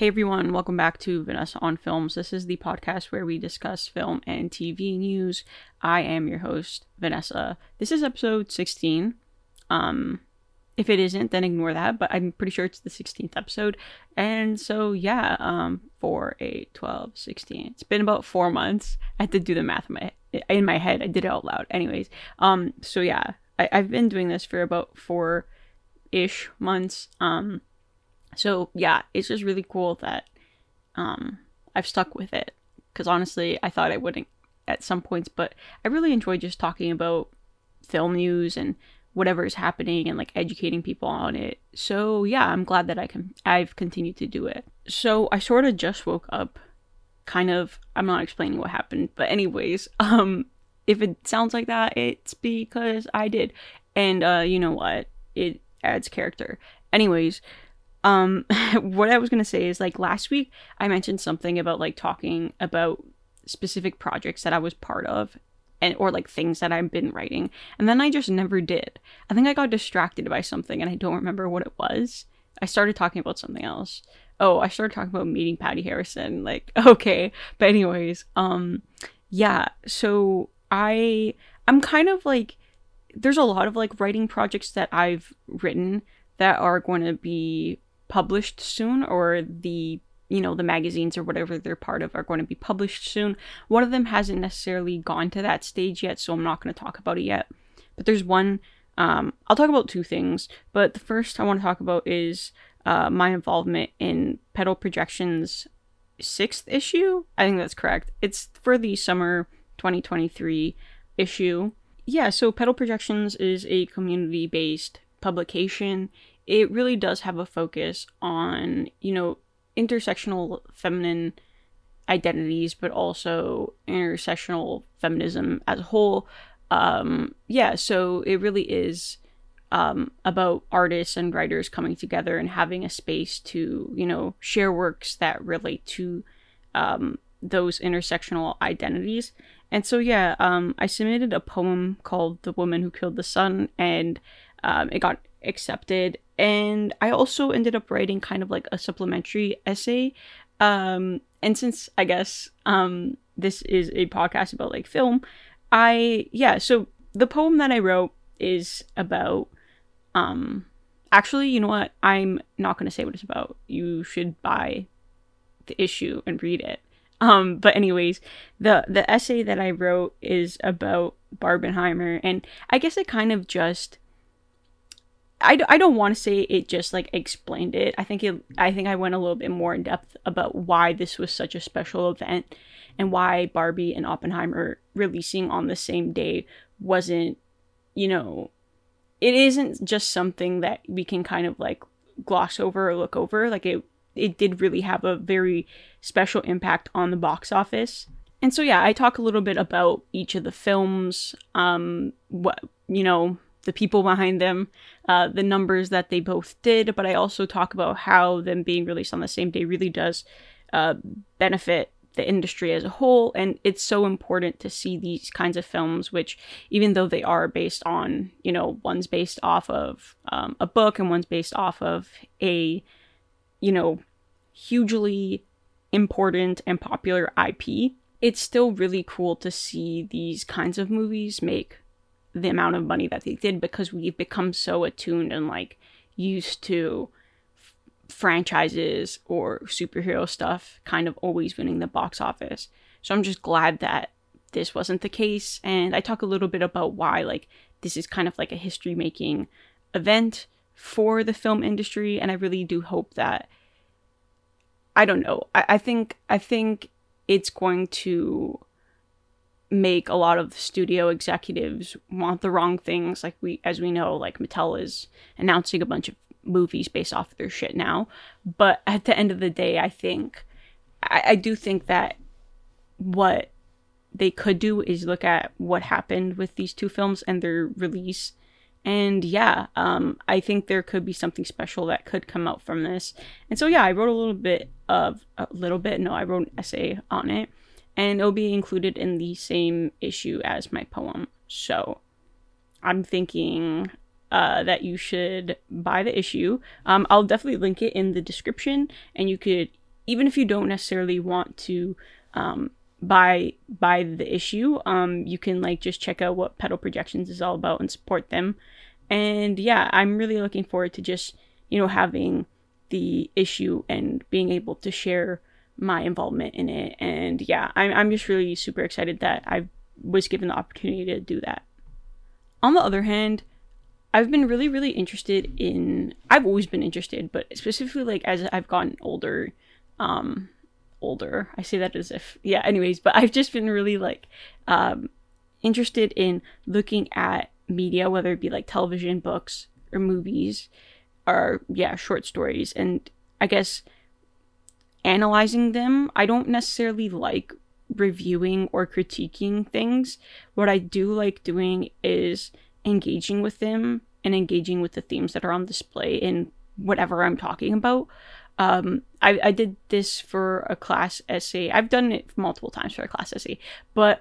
Hey everyone, welcome back to Vanessa on Films. This is the podcast where we discuss film and TV news. I am your host, Vanessa. This is episode 16. If it isn't, then ignore that, but I'm pretty sure it's the 16th episode. And so yeah, 4, 8, 12, 16. It's been about 4 months. I had to do the math in my head. I did it out loud. Anyways, so yeah, I've been doing this for about 4-ish months. So yeah, it's just really cool that I've stuck with it, because honestly I thought I wouldn't at some points, but I really enjoy just talking about film news and whatever is happening and like educating people on it. So yeah, I'm glad that I've continued to do it. So I sort of just woke up, kind of. I'm not explaining what happened, but anyways, if it sounds like that, it's because I did, and you know what, it adds character. Anyways, what I was gonna say is, like, last week I mentioned something about like talking about specific projects that I was part of, and or like things that I've been writing, and then I just never did. I think I got distracted by something and I don't remember what it was. I started talking about something else. I started talking about meeting Patty Harrison, like, okay. But anyways, yeah, so I'm kind of like, there's a lot of like writing projects that I've written that are going to be published soon, or the magazines or whatever they're part of are going to be published soon. One of them hasn't necessarily gone to that stage yet, so I'm not going to talk about it yet. But there's one, I'll talk about two things, but the first I want to talk about is my involvement in Petal Projections' 6th issue. I think that's correct. It's for the summer 2023 issue. Yeah, so Petal Projections is a community-based publication. It really does have a focus on, intersectional feminine identities, but also intersectional feminism as a whole. Yeah, so it really is about artists and writers coming together and having a space to, share works that relate to those intersectional identities. And so, yeah, I submitted a poem called The Woman Who Killed the Sun, and it got accepted. And I also ended up writing kind of like a supplementary essay. And since I guess this is a podcast about like film, so the poem that I wrote is about, actually, you know what? I'm not going to say what it's about. You should buy the issue and read it. But anyways, the essay that I wrote is about Barbenheimer, and I guess it kind of just, I don't want to say it just like explained it. I think I went a little bit more in depth about why this was such a special event, and why Barbie and Oppenheimer releasing on the same day wasn't, it isn't just something that we can kind of like gloss over or look over. Like it did really have a very special impact on the box office. And so yeah, I talk a little bit about each of the films, the people behind them, the numbers that they both did, but I also talk about how them being released on the same day really does benefit the industry as a whole, and it's so important to see these kinds of films, which, even though they are based on, one's based off of a book and one's based off of a, hugely important and popular IP, it's still really cool to see these kinds of movies make the amount of money that they did, because we've become so attuned and like used to franchises or superhero stuff kind of always winning the box office. So I'm just glad that this wasn't the case, and I talk a little bit about why like this is kind of like a history making event for the film industry, and I really do hope that, I don't know, I think it's going to make a lot of studio executives want the wrong things. Like, as we know, like Mattel is announcing a bunch of movies based off of their shit now, but at the end of the day, I think I do think that what they could do is look at what happened with these two films and their release, and yeah, I think there could be something special that could come out from this. And so yeah, I wrote I wrote an essay on it, and it'll be included in the same issue as my poem. So I'm thinking that you should buy the issue. I'll definitely link it in the description, and you could even if you don't necessarily want to buy the issue, you can like just check out what Petal Projections is all about and support them. And yeah, I'm really looking forward to just, you know, having the issue and being able to share my involvement in it. And yeah, I'm just really super excited that I was given the opportunity to do that. On the other hand, I've been really, really interested in, I've always been interested, but specifically like as I've gotten older, I say that as if, yeah, anyways, but I've just been really like interested in looking at media, whether it be like television, books, or movies, or yeah, short stories, and I guess analyzing them. I don't necessarily like reviewing or critiquing things. What I do like doing is engaging with them and engaging with the themes that are on display in whatever I'm talking about. I did this for a class essay. I've done it multiple times for a class essay, but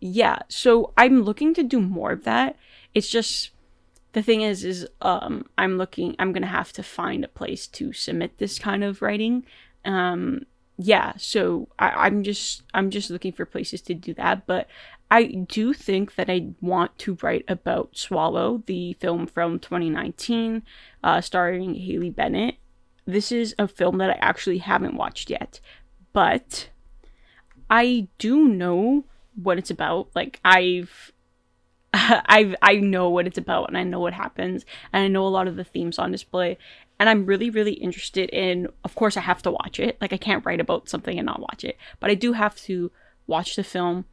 yeah, so I'm looking to do more of that. It's just, the thing is I'm gonna have to find a place to submit this kind of writing. Yeah, so I'm just looking for places to do that, but I do think that I want to write about Swallow, the film from 2019, starring Haley Bennett. This is a film that I actually haven't watched yet, but I do know what it's about. Like, I know what it's about, and I know what happens, and I know a lot of the themes on display, and I'm really, really interested in, of course, I have to watch it. Like, I can't write about something and not watch it, but I do have to watch the film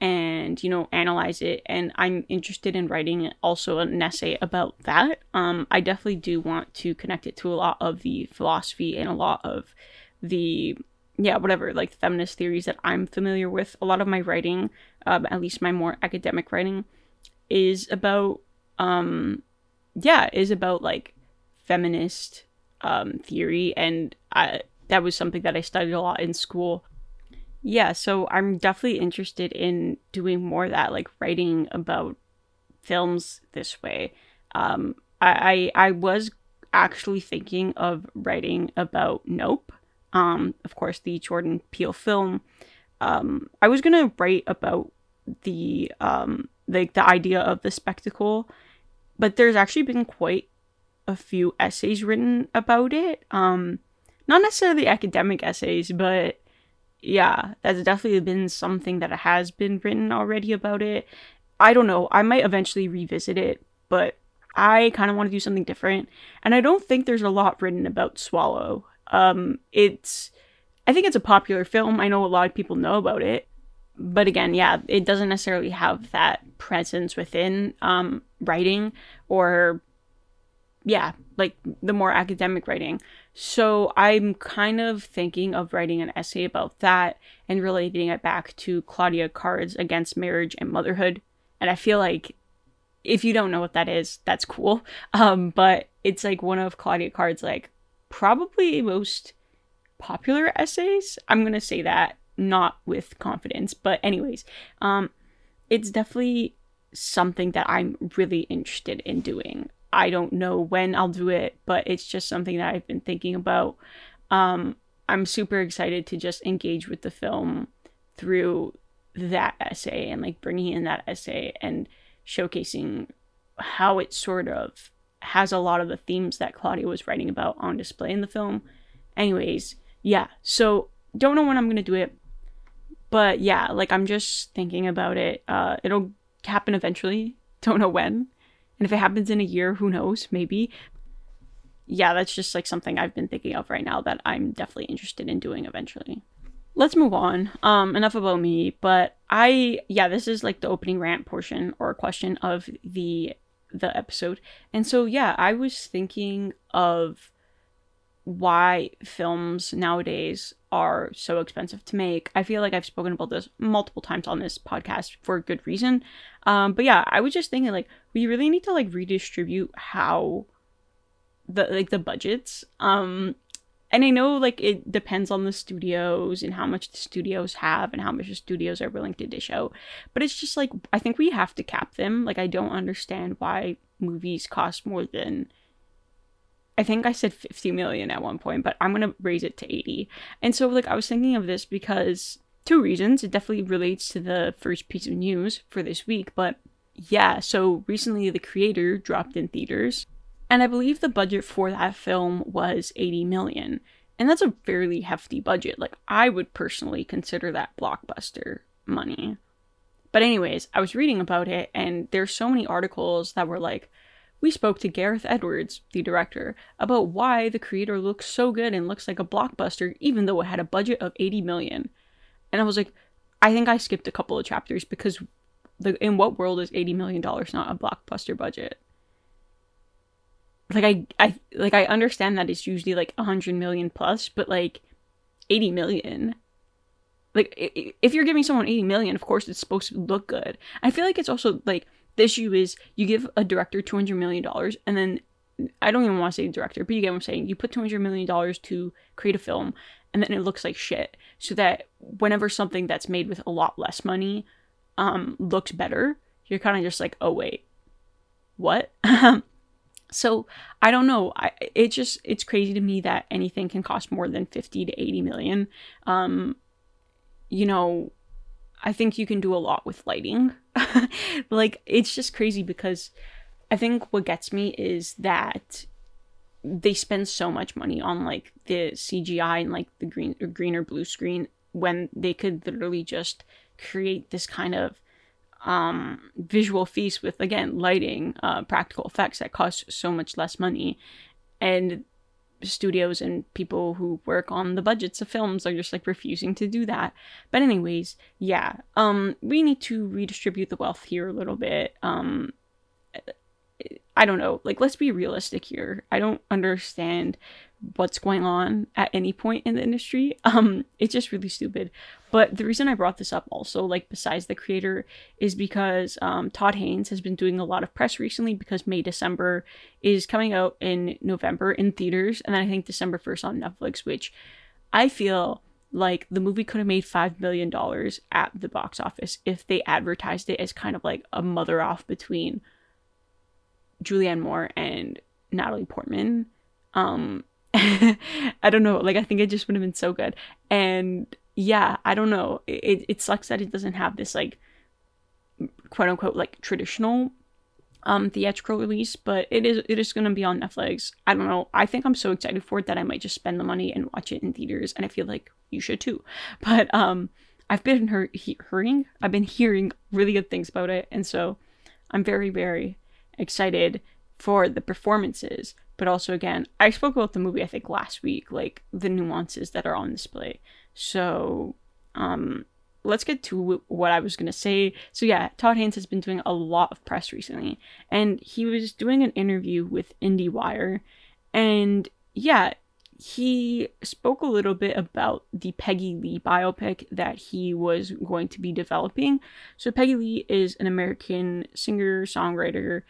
and, you know, analyze it, and I'm interested in writing also an essay about that. I definitely do want to connect it to a lot of the philosophy and a lot of the, yeah, whatever, like, feminist theories that I'm familiar with. A lot of my writing, at least my more academic writing, is about, like, feminist theory, and that was something that I studied a lot in school. Yeah, so I'm definitely interested in doing more of that, like writing about films this way. I was actually thinking of writing about Nope, of course, the Jordan Peele film. I was gonna write about the idea of the spectacle, but there's actually been quite a few essays written about it. Not necessarily academic essays, but yeah, that's definitely been something that has been written already about it. I don't know, I might eventually revisit it, but I kind of want to do something different, and I don't think there's a lot written about Swallow. I think it's a popular film, I know a lot of people know about it, but again, yeah, it doesn't necessarily have that presence within writing, or yeah, like the more academic writing. So I'm kind of thinking of writing an essay about that and relating it back to Claudia Card's Against Marriage and Motherhood. And I feel like if you don't know what that is, that's cool. But it's like one of Claudia Card's like probably most popular essays. I'm going to say that not with confidence, but anyways, it's definitely something that I'm really interested in doing. I don't know when I'll do it, but it's just something that I've been thinking about. I'm super excited to just engage with the film through that essay and like bringing in that essay and showcasing how it sort of has a lot of the themes that Claudia was writing about on display in the film. Anyways, yeah, so don't know when I'm gonna do it, but yeah, like I'm just thinking about it. It'll happen eventually, don't know when. And if it happens in a year, who knows, maybe. Yeah, that's just like something I've been thinking of right now that I'm definitely interested in doing eventually. Let's move on. Enough about me, but this is like the opening rant portion or question of the episode. And so yeah, I was thinking of why films nowadays are so expensive to make. I feel like I've spoken about this multiple times on this podcast for a good reason. But yeah, I was just thinking like we really need to like redistribute how the budgets. And I know like it depends on the studios and how much the studios have and how much the studios are willing to dish out. But it's just like I think we have to cap them. Like I don't understand why movies cost more than I think I said 50 million at one point, but I'm going to raise it to 80. And so, like, I was thinking of this because two reasons. It definitely relates to the first piece of news for this week, but yeah, so recently The Creator dropped in theaters, and I believe the budget for that film was 80 million. And that's a fairly hefty budget. Like, I would personally consider that blockbuster money. But anyways, I was reading about it, and there's so many articles that were like, we spoke to Gareth Edwards, the director, about why The Creator looks so good and looks like a blockbuster, even though it had a budget of 80 million. And I was like, I think I skipped a couple of chapters because in what world is $80 million not a blockbuster budget? Like, I understand that it's usually, like, 100 million plus, but, like, 80 million. Like, if you're giving someone 80 million, of course it's supposed to look good. I feel like it's also, like, the issue is you give a director $200 million, and then, I don't even want to say director, but you get what I'm saying. You put $200 million to create a film, and then it looks like shit. So that whenever something that's made with a lot less money looks better, you're kind of just like, oh, wait, what? So I don't know. It's crazy to me that anything can cost more than 50 to 80 million. You know, I think you can do a lot with lighting. Like, it's just crazy because I think what gets me is that they spend so much money on, like, the CGI and, like, the green or blue screen when they could literally just create this kind of visual feast with, again, lighting, practical effects that cost so much less money. And studios and people who work on the budgets of films are just, like, refusing to do that. But anyways, yeah, we need to redistribute the wealth here a little bit. I don't know, like, let's be realistic here. I don't understand what's going on at any point in the industry. It's just really stupid. But the reason I brought this up also, like, besides The Creator, is because Todd Haynes has been doing a lot of press recently because May, December is coming out in November in theaters, and then I think December 1st on Netflix, which I feel like the movie could have made $5 million at the box office if they advertised it as kind of like a mother off between Julianne Moore and Natalie Portman. I don't know, like, I think it just would have been so good. And yeah, I don't know, it sucks that it doesn't have this, like, quote unquote, like, traditional theatrical release, but it is gonna be on Netflix. I don't know, I think I'm so excited for it that I might just spend the money and watch it in theaters, and I feel like you should too. But I've been hearing really good things about it, and so I'm very, very excited for the performances. But also, again, I spoke about the movie, I think, last week, like, the nuances that are on display. So let's get to what I was gonna say. So yeah, Todd Haynes has been doing a lot of press recently, and he was doing an interview with IndieWire, and yeah, he spoke a little bit about the Peggy Lee biopic that he was going to be developing. So Peggy Lee is an American singer-songwriter,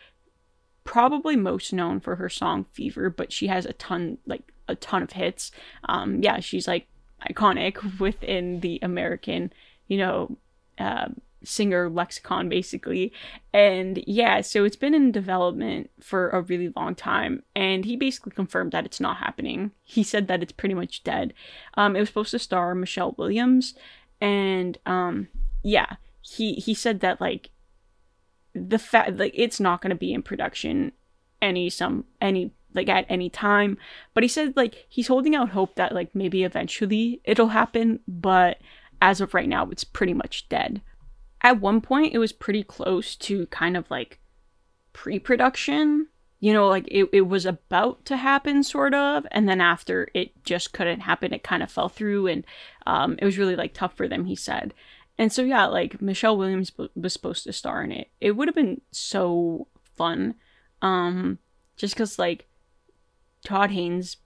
probably most known for her song Fever, but she has a ton of hits. Yeah, she's, like, iconic within the American, you know, singer lexicon, basically. And yeah, so it's been in development for a really long time, and he basically confirmed that it's not happening. He said that it's pretty much dead. It was supposed to star Michelle Williams, and yeah, he said that, like, the fact, like, it's not going to be in production at any time. But he said, like, he's holding out hope that, like, maybe eventually it'll happen, but as of right now, it's pretty much dead. At one point, it was pretty close to kind of, like, pre-production, you know, like, it was about to happen, sort of, and then after it just couldn't happen, it kind of fell through, and it was really, like, tough for them, he said. And so, yeah, like, Michelle Williams was supposed to star in it. It would have been so fun, just because, like, Todd Haynes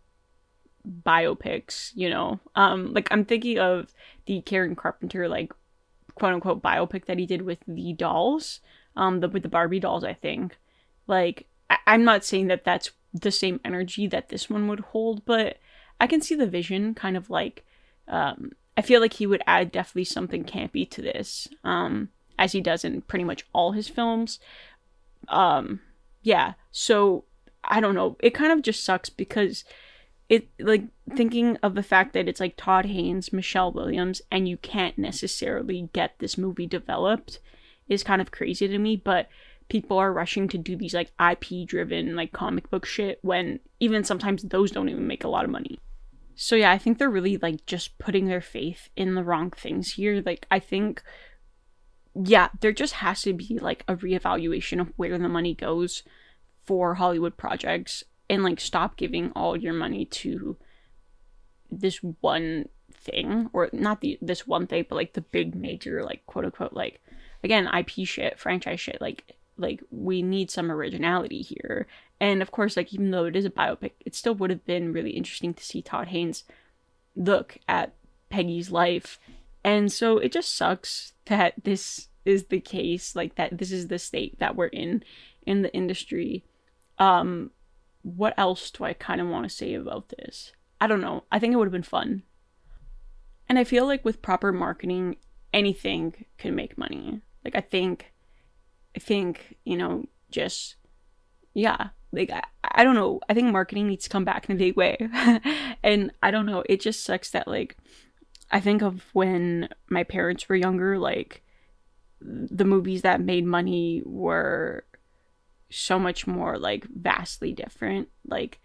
biopics, you know, like, I'm thinking of the Karen Carpenter, like, quote-unquote biopic that he did with the dolls, with the Barbie dolls, I think. Like, I'm not saying that that's the same energy that this one would hold, but I can see the vision, kind of, like, I feel like he would add definitely something campy to this, as he does in pretty much all his films. Yeah, so I don't know. It kind of just sucks because it, like, thinking of the fact that it's like Todd Haynes, Michelle Williams, and you can't necessarily get this movie developed is kind of crazy to me. But people are rushing to do these like IP driven like comic book shit when even sometimes those don't even make a lot of money. So yeah, I think they're really like just putting their faith in the wrong things here. Like, I think, yeah, there just has to be like a reevaluation of where the money goes for Hollywood projects, and like stop giving all your money to this one thing, or not this one thing, but like the big major, like, quote unquote, like, again, IP shit, franchise shit. Like we need some originality here. And of course, like, even though it is a biopic, it still would have been really interesting to see Todd Haynes look at Peggy's life. And so it just sucks that this is the case, like, that this is the state that we're in the industry. What else do I kind of want to say about this? I don't know. I think it would have been fun. And I feel like with proper marketing, anything can make money. Like, I think, you know, just, yeah, like, I don't know. I think marketing needs to come back in a big way. And I don't know. It just sucks that, like, I think of when my parents were younger, like, the movies that made money were so much more, like, vastly different. Like,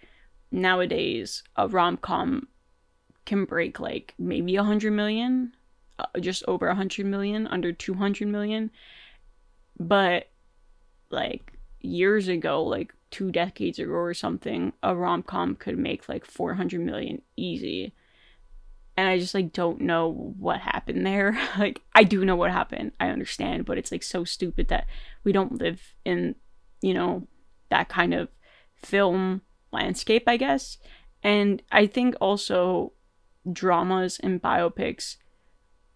nowadays, a rom-com can break, like, maybe 100 million, just over 100 million, under 200 million. But, like, years ago, like, 2 decades ago or something, a rom-com could make, like, 400 million easy. And I just, like, don't know what happened there. Like, I do know what happened. I understand. But it's, like, so stupid that we don't live in, you know, that kind of film landscape, I guess. And I think also dramas and biopics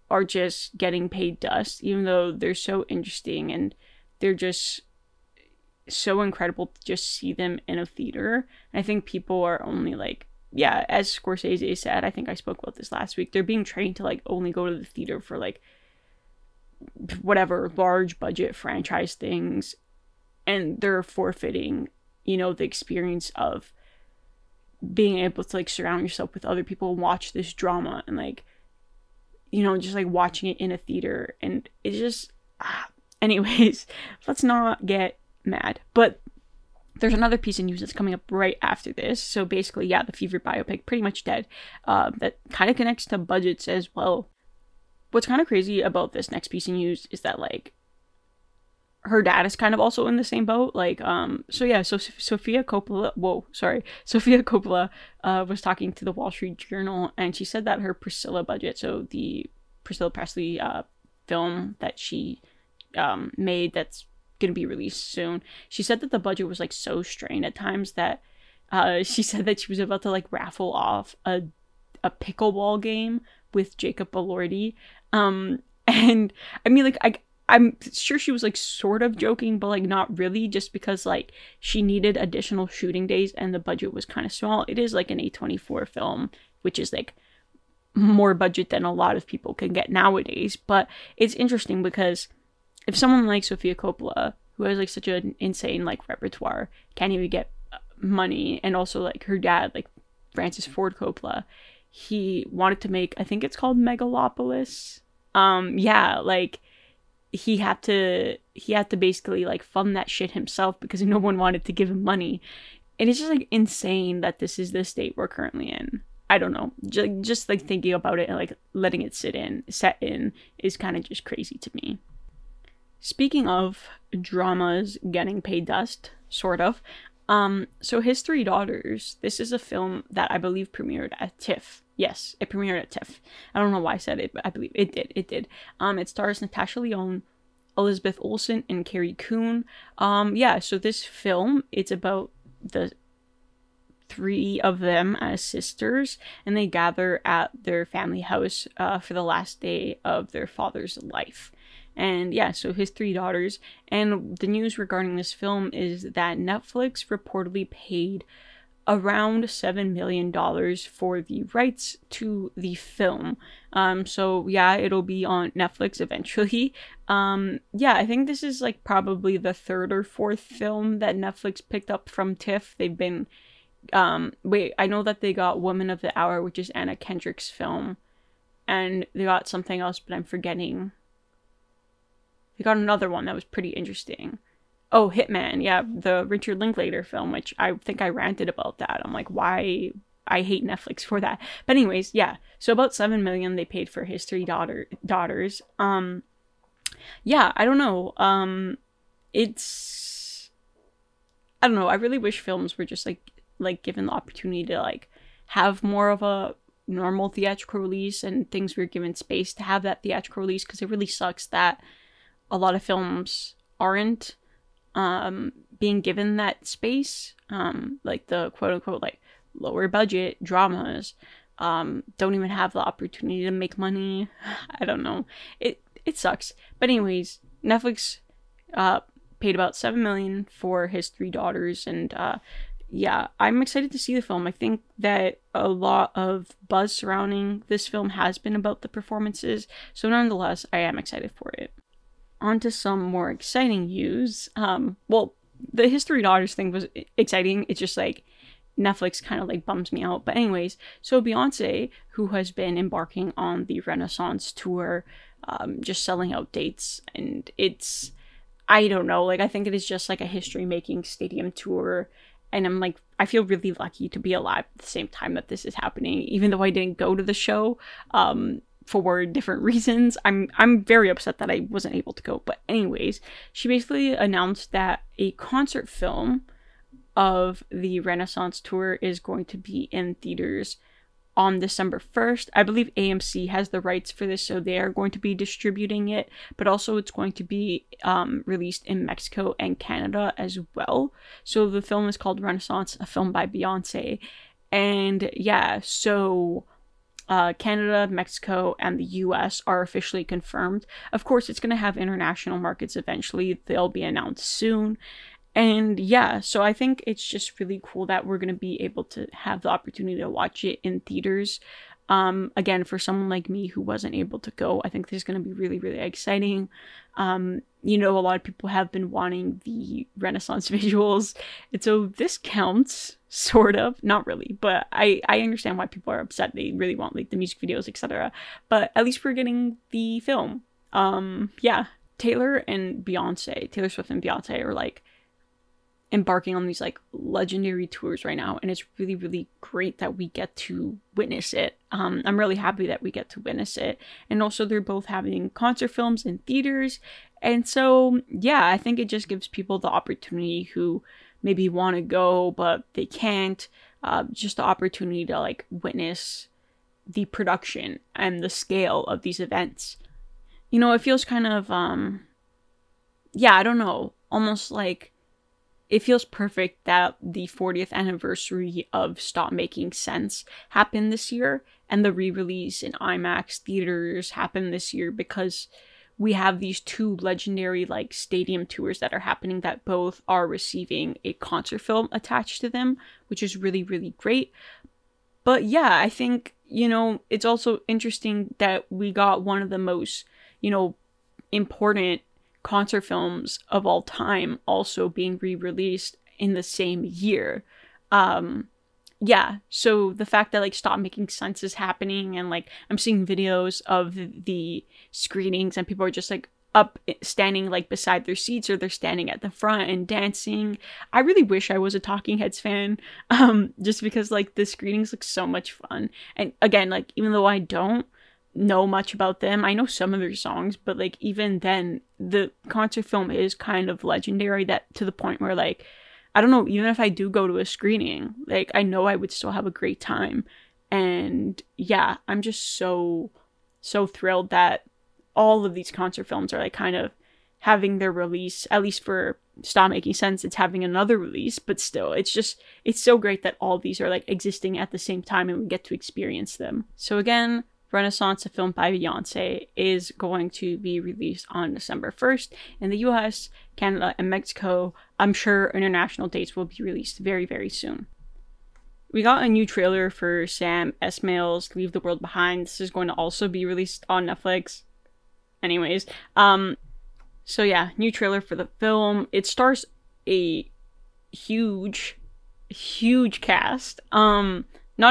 are just getting paid dust, even though they're so interesting and they're just so incredible to just see them in a theater. And I think people are only like, yeah, as Scorsese said, I think I spoke about this last week, they're being trained to like only go to the theater for like whatever large budget franchise things, and they're forfeiting, you know, the experience of being able to like surround yourself with other people and watch this drama and like, you know, just like watching it in a theater. And it's just, anyways, let's not get mad. But there's another piece of news that's coming up right after this. So basically, yeah, the Fever biopic, pretty much dead. That kind of connects to budgets as well. What's kind of crazy about this next piece of news is that like her dad is kind of also in the same boat. Like, so Sophia Coppola was talking to the Wall Street Journal, and she said that her Priscilla budget, so the Priscilla Presley film that she made that's gonna be released soon, she said that the budget was like so strained at times that she said that she was about to like raffle off a pickleball game with Jacob Elordi. And I mean, like, I'm sure she was like sort of joking, but like not really, just because like she needed additional shooting days and the budget was kind of small. It is like an A24 film, which is like more budget than a lot of people can get nowadays. But it's interesting because if someone like Sofia Coppola, who has like such an insane like repertoire, can't even get money, and also like her dad, like Francis Ford Coppola, he wanted to make, I think it's called Megalopolis. He had to basically like fund that shit himself because no one wanted to give him money. And it's just like insane that this is the state we're currently in. I don't know, just like thinking about it and like letting it set in is kind of just crazy to me. Speaking of dramas getting paid dust, sort of, so His Three Daughters, this is a film that I believe premiered at TIFF. Yes, it premiered at TIFF. I don't know why I said it, but I believe it did. It stars Natasha Lyonne, Elizabeth Olsen, and Carrie Coon. So this film, it's about the three of them as sisters, and they gather at their family house for the last day of their father's life. And yeah, so His Three Daughters. And the news regarding this film is that Netflix reportedly paid around $7 million for the rights to the film. So yeah, it'll be on Netflix eventually. Yeah, I think this is like probably the third or fourth film that Netflix picked up from TIFF. They've been, I know that they got Woman of the Hour, which is Anna Kendrick's film, and they got something else, but I'm forgetting. They got another one that was pretty interesting. Oh, Hitman, yeah, the Richard Linklater film, which I think I ranted about that. I'm like, why? I hate Netflix for that. But anyways, yeah, so about $7 million they paid for His Three Daughters. Yeah, I don't know. I don't know. I really wish films were just like given the opportunity to like have more of a normal theatrical release, and things were given space to have that theatrical release, because it really sucks that a lot of films aren't being given that space, like the quote-unquote like lower budget dramas don't even have the opportunity to make money. I don't know, it sucks. But anyways, Netflix paid about $7 million for His Three Daughters, and yeah, I'm excited to see the film. I think that a lot of buzz surrounding this film has been about the performances, so nonetheless I am excited for it. On to some more exciting news. Well, the His Three Daughters thing was exciting. It's just like Netflix kind of like bums me out. But anyways, so Beyonce, who has been embarking on the Renaissance tour, just selling out dates, and it's, I don't know, like I think it is just like a history-making stadium tour, and I'm like, I feel really lucky to be alive at the same time that this is happening, even though I didn't go to the show. For different reasons. I'm very upset that I wasn't able to go. But anyways, she basically announced that a concert film of the Renaissance tour is going to be in theaters on December 1st. I believe AMC has the rights for this, so they are going to be distributing it, but also it's going to be released in Mexico and Canada as well. So the film is called Renaissance, a film by Beyonce. And yeah, so Canada, Mexico, and the US are officially confirmed. Of course, it's going to have international markets eventually. They'll be announced soon. And yeah, so I think it's just really cool that we're going to be able to have the opportunity to watch it in theaters. Again, for someone like me who wasn't able to go, I think this is going to be really, really exciting. You know, a lot of people have been wanting the Renaissance visuals, and so this counts, sort of, not really, but I understand why people are upset. They really want like the music videos, etc., but at least we're getting the film. Yeah, Taylor Swift and Beyonce are like embarking on these like legendary tours right now, and it's really, really great that we get to witness it. I'm really happy that we get to witness it, and also they're both having concert films in theaters, and so yeah, I think it just gives people the opportunity who maybe want to go but they can't, just the opportunity to like witness the production and the scale of these events. You know, it feels kind of yeah, I don't know, almost like it feels perfect that the 40th anniversary of Stop Making Sense happened this year, and the re-release in IMAX theaters happened this year, because we have these two legendary like stadium tours that are happening that both are receiving a concert film attached to them, which is really, really great. But yeah, I think, you know, it's also interesting that we got one of the most, you know, important concert films of all time also being re-released in the same year. Yeah, so the fact that like Stop Making Sense is happening, and like I'm seeing videos of the screenings, and people are just like up standing like beside their seats, or they're standing at the front and dancing. I really wish I was a Talking Heads fan, just because like the screenings look so much fun. And again, like even though I don't know much about them, I know some of their songs, but like even then the concert film is kind of legendary, that to the point where like I don't know, even if I do go to a screening, like I know I would still have a great time. And yeah, I'm just so thrilled that all of these concert films are like kind of having their release. At least for Stop Making Sense, it's having another release, but still, it's so great that all these are like existing at the same time and we get to experience them. So again, Renaissance, a film by Beyonce, is going to be released on December 1st in the US, Canada, and Mexico. I'm sure international dates will be released very, very soon. We got a new trailer for Sam Esmail's Leave the World Behind. This is going to also be released on Netflix. Anyways, so yeah, new trailer for the film. It stars a huge cast. Not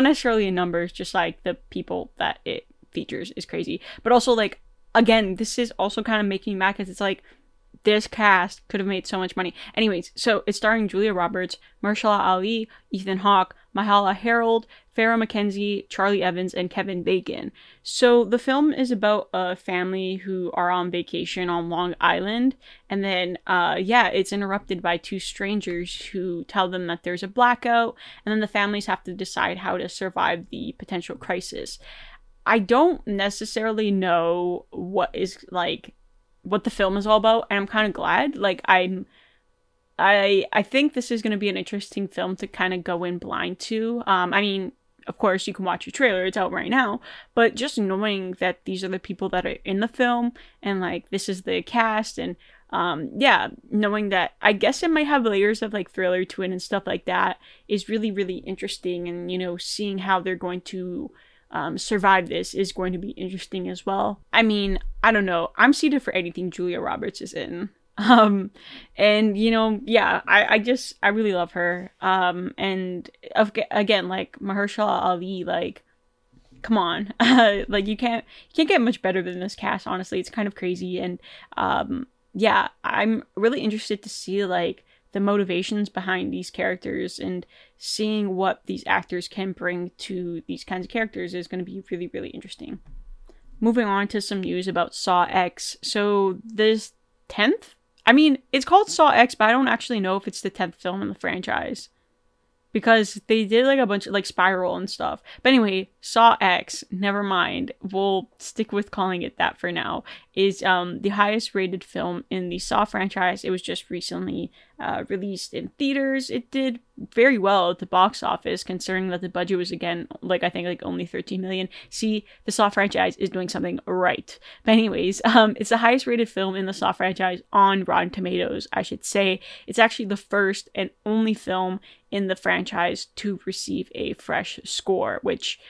necessarily in numbers, just like the people that it features is crazy. But also, like, again, this is also kind of making me mad because it's like, this cast could have made so much money. Anyways, so it's starring Julia Roberts, Mahershala Ali, Ethan Hawke, Mahala Harold, Farrah McKenzie, Charlie Evans, and Kevin Bacon. So the film is about a family who are on vacation on Long Island, and then it's interrupted by two strangers who tell them that there's a blackout, and then the families have to decide how to survive the potential crisis. I don't necessarily know what the film is all about, and I'm kind of glad. Like, I think this is going to be an interesting film to kind of go in blind to. I mean, of course, you can watch a trailer. It's out right now. But just knowing that these are the people that are in the film, and, like, this is the cast, and, knowing that I guess it might have layers of, like, thriller to it and stuff like that is really, really interesting. And, you know, seeing how they're going to survive this is going to be interesting as well. I mean, I don't know. I'm seated for anything Julia Roberts is in. And, you know, yeah, I really love her. And again, like, Mahershala Ali, like, come on. Like, you can't get much better than this cast, honestly. It's kind of crazy. And, I'm really interested to see, like, the motivations behind these characters, and seeing what these actors can bring to these kinds of characters is going to be really, really interesting. Moving on to some news about Saw X. So this 10th, I mean, it's called Saw X, but I don't actually know if it's the 10th film in the franchise, because they did like a bunch of like Spiral and stuff. But anyway, Saw X, never mind, we'll stick with calling it that for now, is the highest rated film in the Saw franchise. It was just recently released in theaters. It did very well at the box office, considering that the budget was, again, like, I think like only 13 million. See, the Saw franchise is doing something right. But anyways, it's the highest rated film in the Saw franchise on Rotten Tomatoes, I should say. It's actually the first and only film in the franchise to receive a fresh score, which,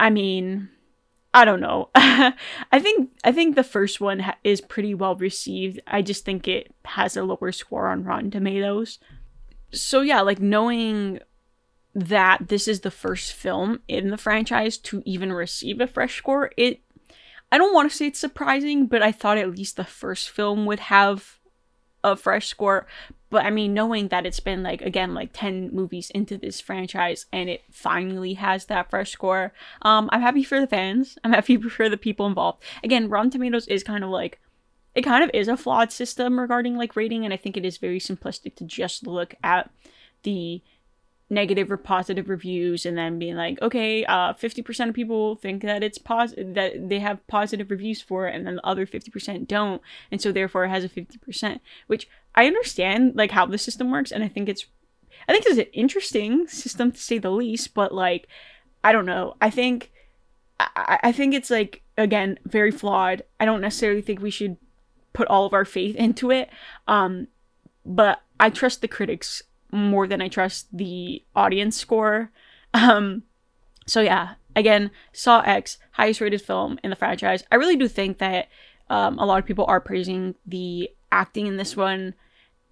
I mean, I don't know. I think the first one is pretty well received. I just think it has a lower score on Rotten Tomatoes. So yeah, like, knowing that this is the first film in the franchise to even receive a fresh score, I don't want to say it's surprising, but I thought at least the first film would have a fresh score. But I mean, knowing that it's been, like, again, like 10 movies into this franchise and it finally has that fresh score, I'm happy for the fans. I'm happy for the people involved. Again, Rotten Tomatoes is kind of like, it kind of is a flawed system regarding like rating, and I think it is very simplistic to just look at the negative or positive reviews and then being like, okay, 50% of people think that it's positive, that they have positive reviews for it, and then the other 50% don't, and so therefore it has a 50%, which I understand, like, how the system works, and I think it's an interesting system to say the least. But, like, I don't know, I think it's, like, again, very flawed. I don't necessarily think we should put all of our faith into it, but I trust the critics more than I trust the audience score. So yeah, again, Saw X, highest rated film in the franchise. I really do think that a lot of people are praising the acting in this one,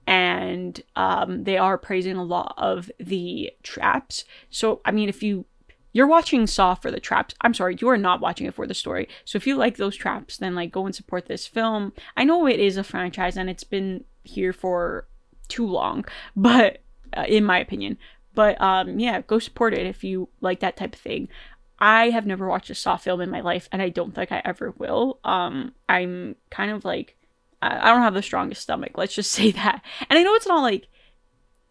and they are praising a lot of the traps. So I mean, if you're watching Saw for the traps, I'm sorry, you are not watching it for the story. So if you like those traps, then, like, go and support this film. I know it is a franchise and it's been here for too long, but in my opinion, but go support it if you like that type of thing. I have never watched a Saw film in my life, and I don't think I ever will. I'm kind of like, I don't have the strongest stomach, let's just say that. And I know it's not like,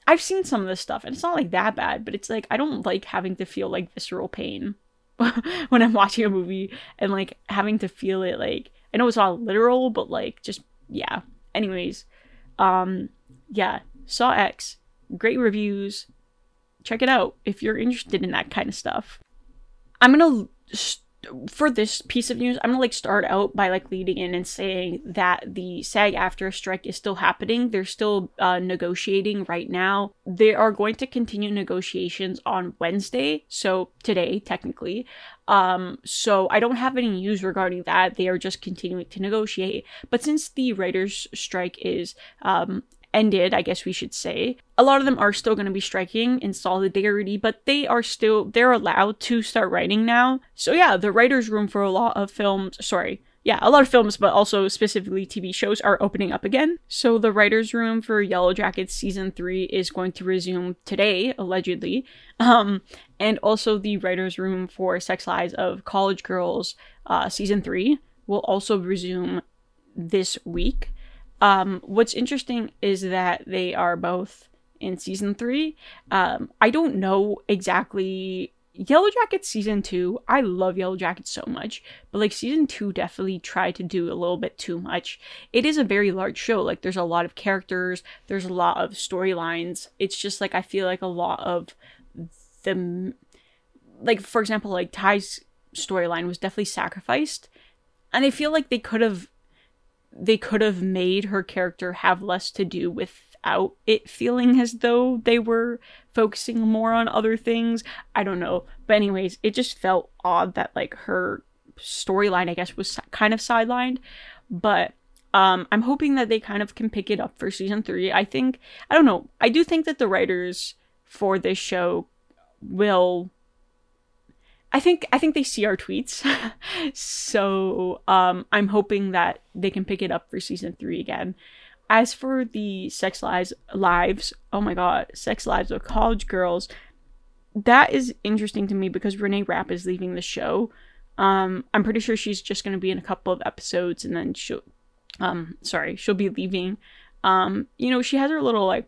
I've seen some of this stuff and it's not like that bad, but it's like, I don't like having to feel like visceral pain when I'm watching a movie, and like having to feel it. Like, I know it's not literal, but like, just, yeah. Anyways, Saw X, great reviews, check it out if you're interested in that kind of stuff. I'm gonna for this piece of news, I'm gonna start out by leading in and saying that the SAG-AFTRA strike is still happening. They're still negotiating right now. They are going to continue negotiations on Wednesday, so today technically. So I don't have any news regarding that. They are just continuing to negotiate. But since the writers' strike is ended, I guess we should say, a lot of them are still going to be striking in solidarity, but they are still, they're allowed to start writing now. So yeah, the writers' room for a lot of films, a lot of films, but also specifically TV shows, are opening up again. So the writers' room for Yellowjackets season 3 is going to resume today, allegedly. And also the writers' room for Sex Lives of College Girls season 3 will also resume this week. What's interesting is that they are both in season 3. I don't know exactly. Yellowjackets season 2, I love Yellowjackets so much, but season 2 definitely tried to do a little bit too much. It is a very large show. There's a lot of characters, there's a lot of storylines. It's just I feel a lot of them, for example, Ty's storyline was definitely sacrificed, and I feel they could have made her character have less to do without it feeling as though they were focusing more on other things. I don't know. But anyways, it just felt odd that her storyline, I guess, was kind of sidelined. But I'm hoping that they can pick it up for season 3. I don't know. I do think that the writers for this show will... I think they see our tweets, so I'm hoping that they can pick it up for season 3 again. As for the Sex Lives of College Girls, that is interesting to me because Renee Rapp is leaving the show. I'm pretty sure she's just going to be in a couple of episodes and then she'll be leaving. She has her little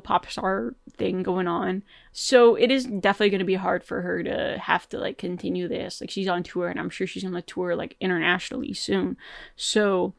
pop star thing going on. So it is definitely going to be hard for her to have to continue this. She's on tour and I'm sure she's going to tour internationally soon. So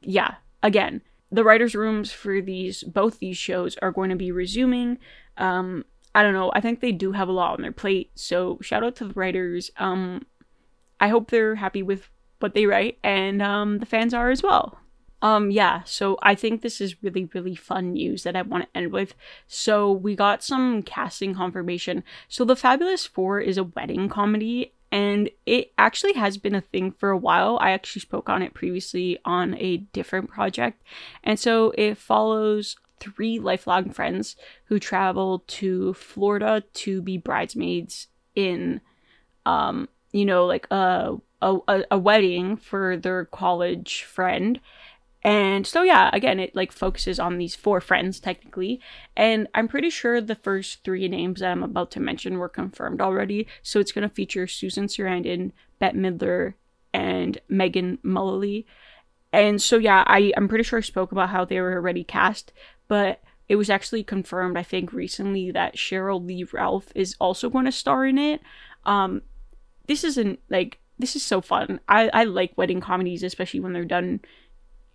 yeah, again, the writers' rooms for both these shows are going to be resuming. I don't know. I think they do have a lot on their plate. So shout out to the writers. I hope they're happy with what they write and the fans are as well. So I think this is really, really fun news that I want to end with. So we got some casting confirmation. So The Fabulous Four is a wedding comedy, and it actually has been a thing for a while. I actually spoke on it previously on a different project. And so it follows 3 lifelong friends who travel to Florida to be bridesmaids in, a wedding for their college friend. And so, yeah, again, it focuses on these 4 friends technically, and I'm pretty sure the first 3 names that I'm about to mention were confirmed already. So it's going to feature Susan Sarandon, Bette Midler, and Megan Mullally. And so, yeah, I'm pretty sure I spoke about how they were already cast, but it was actually confirmed, I think, recently that Cheryl Lee Ralph is also going to star in it. This is so fun. I like wedding comedies, especially when they're done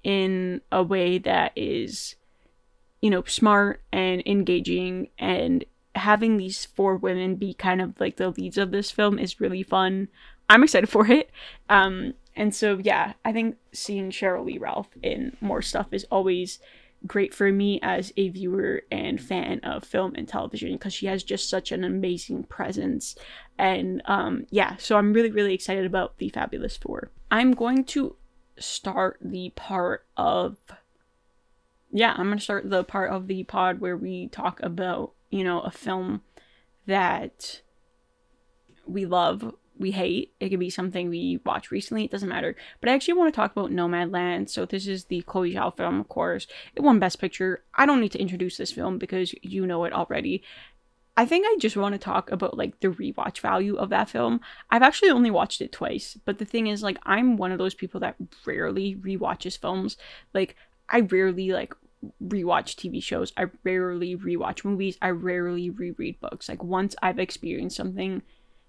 in a way that is, smart and engaging, and having these 4 women be the leads of this film is really fun. I'm excited for it. And so, yeah, I think seeing Cheryl Lee Ralph in more stuff is always great for me as a viewer and fan of film and television, because she has just such an amazing presence. And so I'm really, really excited about The Fabulous Four. I'm going to start the part of the pod where we talk about a film that we love, we hate. It could be something we watched recently, it doesn't matter. But I actually want to talk about Nomadland. So this is the Chloe Zhao film, of course. It won Best Picture. I don't need to introduce this film because you know it already. I think I just want to talk about the rewatch value of that film. I've actually only watched it twice, but the thing is I'm one of those people that rarely rewatches films. I rarely rewatch TV shows. I rarely rewatch movies. I rarely reread books. Once I've experienced something,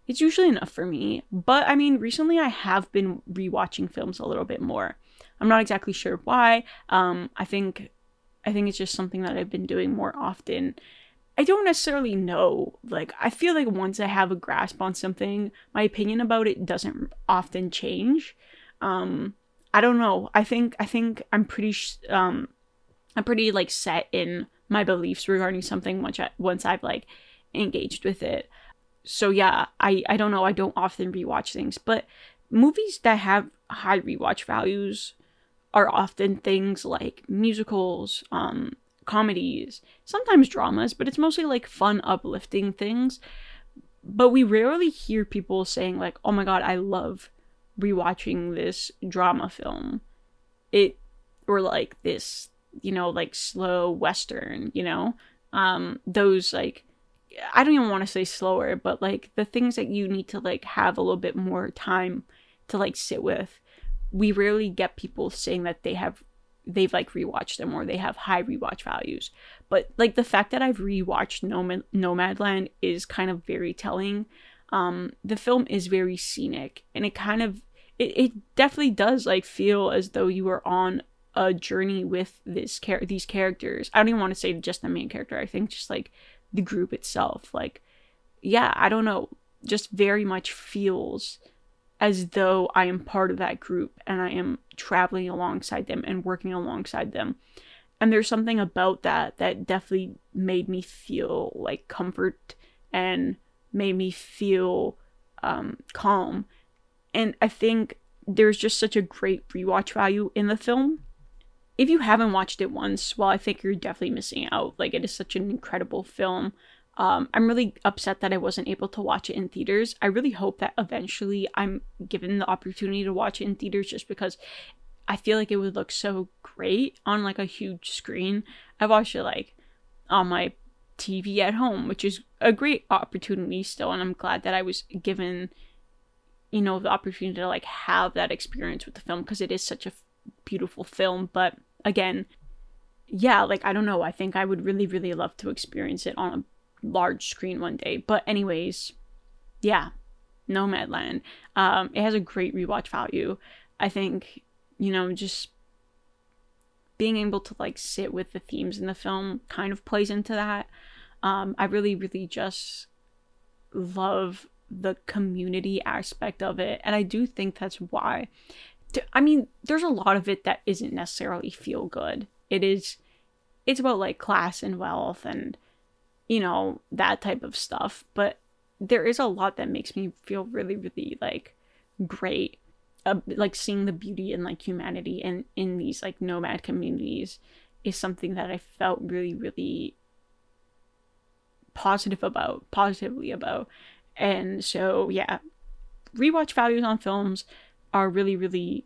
it's usually enough for me. But I mean, recently I have been rewatching films a little bit more. I'm not exactly sure why. I think it's just something that I've been doing more often. I don't necessarily know. Like, I feel like once I have a grasp on something, my opinion about it doesn't often change. I don't know. I think I'm pretty like set in my beliefs regarding something once I've like engaged with it. So yeah, I don't know. I don't often rewatch things, but movies that have high rewatch values are often things like musicals, comedies, sometimes dramas, but it's mostly like fun, uplifting things. But we rarely hear people saying like, oh my god, I love rewatching this drama film, or like this, you know, like slow western, you know, those like, I don't even want to say slower, but like the things that you need to like have a little bit more time to like sit with. We rarely get people saying that they've like rewatched them or they have high rewatch values. But like the fact that I've rewatched Nomadland is kind of very telling. The film is very scenic, and it kind of it definitely does like feel as though you are on a journey with these characters. I don't even want to say just the main character. I think just like the group itself. Like, yeah, I don't know, just very much feels as though I am part of that group and I am traveling alongside them and working alongside them. And there's something about that definitely made me feel like comfort and made me feel calm. And I think there's just such a great rewatch value in the film. If you haven't watched it once, well, I think you're definitely missing out. Like, it is such an incredible film. I'm really upset that I wasn't able to watch it in theaters. I really hope that eventually I'm given the opportunity to watch it in theaters, just because I feel like it would look so great on like a huge screen. I watched it like on my TV at home, which is a great opportunity still, and I'm glad that I was given, you know, the opportunity to like have that experience with the film, because it is such a beautiful film. But again, yeah, like I don't know, I think I would really, really love to experience it on a large screen one day. But anyways, yeah, Nomadland, it has a great rewatch value. I think, you know, just being able to like sit with the themes in the film kind of plays into that. I really, really just love the community aspect of it, and I do think that's why, I mean, there's a lot of it that isn't necessarily feel good. It's about like class and wealth and, you know, that type of stuff. But there is a lot that makes me feel really, really like great, like seeing the beauty and like humanity and in these like nomad communities is something that I felt really, really positively about. And so yeah, rewatch values on films are really, really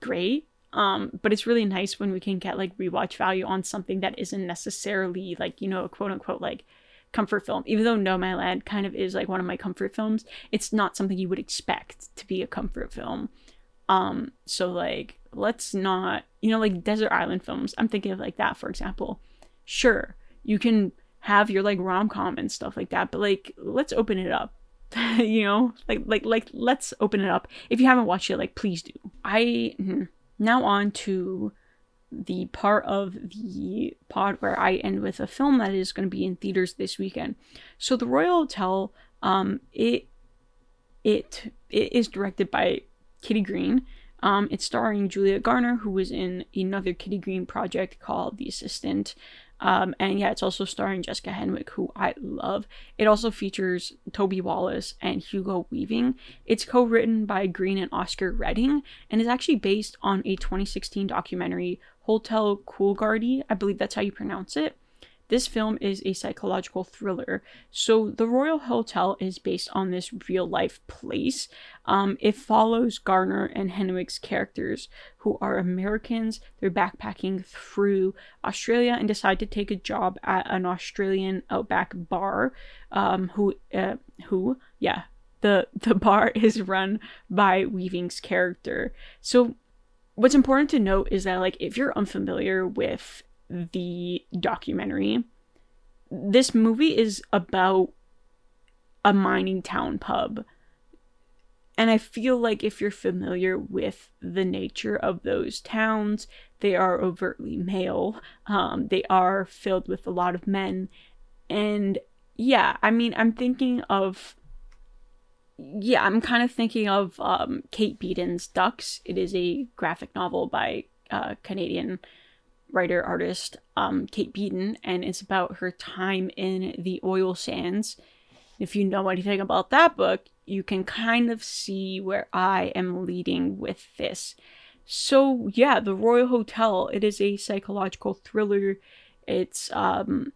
great. But it's really nice when we can get like rewatch value on something that isn't necessarily like, you know, a quote unquote like comfort film. Even though Nomadland kind of is like one of my comfort films, it's not something you would expect to be a comfort film. So like, let's not, you know, like desert island films, I'm thinking of like that, for example. Sure, you can have your like rom-com and stuff like that, but like, let's open it up. You know, like let's open it up. If you haven't watched it, like, please do. Now on to the part of the pod where I end with a film that is going to be in theaters this weekend. So The Royal Hotel, it is directed by Kitty Green. It's starring Julia Garner, who was in another Kitty Green project called The Assistant. And yeah, it's also starring Jessica Henwick, who I love. It also features Toby Wallace and Hugo Weaving. It's co-written by Green and Oscar Redding, and is actually based on a 2016 documentary, Hotel Coolgardie. I believe that's how you pronounce it. This film is a psychological thriller. So The Royal Hotel is based on this real-life place. It follows Garner and Henwick's characters, who are Americans. They're backpacking through Australia and decide to take a job at an Australian outback bar. The bar is run by Weaving's character. So what's important to note is that, like, if you're unfamiliar with the documentary, this movie is about a mining town pub, and I feel like if you're familiar with the nature of those towns, they are overtly male, they are filled with a lot of men, And yeah, I mean, I'm kind of thinking of Kate Beaton's Ducks. It is a graphic novel by Canadian writer artist Kate Beaton, and it's about her time in the oil sands. If you know anything about that book, you can kind of see where I am leading with this. So yeah, The Royal Hotel, it is a psychological thriller. It's gonna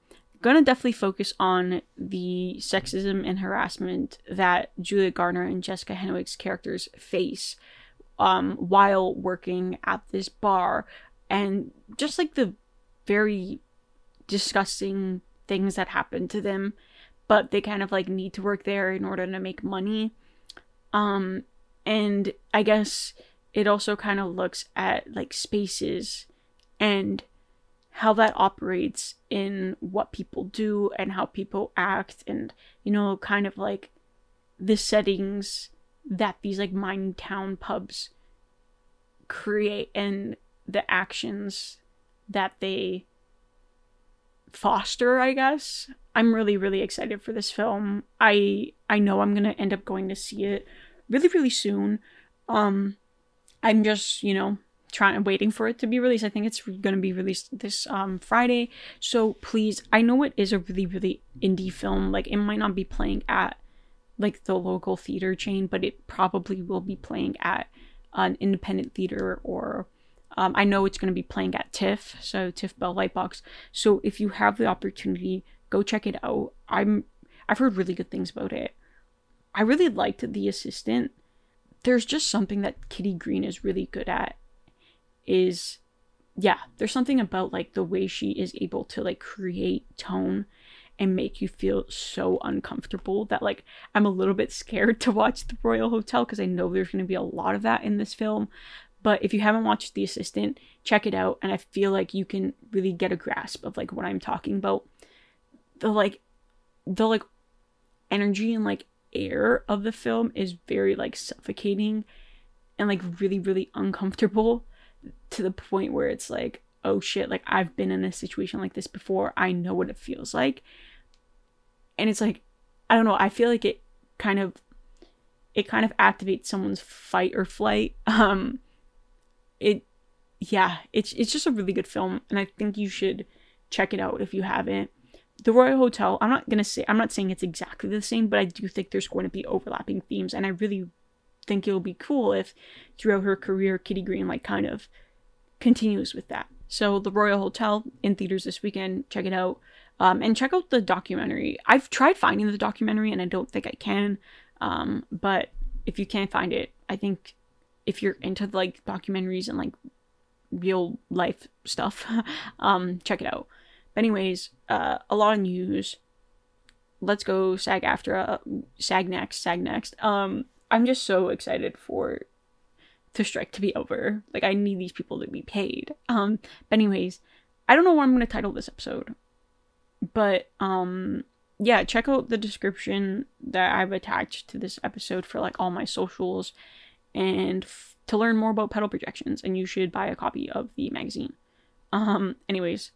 definitely focus on the sexism and harassment that Julia Garner and Jessica Henwick's characters face while working at this bar, and just like the very disgusting things that happen to them, but they kind of like need to work there in order to make money. And I guess it also kind of looks at like spaces and how that operates in what people do and how people act, and, you know, kind of like the settings that these like mining town pubs create and the actions that they foster, I guess. I'm really, really excited for this film. I know I'm gonna end up going to see it really, really soon. I'm just, you know, waiting for it to be released. I think it's going to be released this Friday, so please, I know it is a really, really indie film, like it might not be playing at like the local theater chain, but it probably will be playing at an independent theater, or I know it's going to be playing at TIFF, so TIFF Bell Lightbox. So if you have the opportunity, go check it out. I've heard really good things about it. I really liked The Assistant. There's just something that Kitty Green is really good at, is, yeah, there's something about like the way she is able to like create tone and make you feel so uncomfortable that like I'm a little bit scared to watch The Royal Hotel, because I know there's going to be a lot of that in this film. But if you haven't watched The Assistant, check it out, and I feel like you can really get a grasp of like what I'm talking about, the energy and like air of the film is very like suffocating and like really, really uncomfortable, to the point where it's like, oh shit, like I've been in a situation like this before, I know what it feels like. And it's like, I don't know, I feel like it kind of activates someone's fight or flight. It's just a really good film, and I think you should check it out if you haven't. The Royal Hotel, I'm not saying it's exactly the same, but I do think there's going to be overlapping themes, and I really think it'll be cool if throughout her career Kitty Green like kind of continues with that. So The Royal Hotel, in theaters this weekend, check it out. And check out the documentary. I've tried finding the documentary and I don't think I can, but if you can't find it, I think if you're into like documentaries and like real life stuff, check it out. But anyways, a lot of news. Let's go SAG next. I'm just so excited for the strike to be over. Like, I need these people to be paid. But anyways, I don't know what I'm going to title this episode. But, yeah, check out the description that I've attached to this episode for, like, all my socials. And to learn more about Petal Projections. And you should buy a copy of the magazine. Anyways.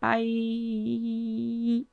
Bye.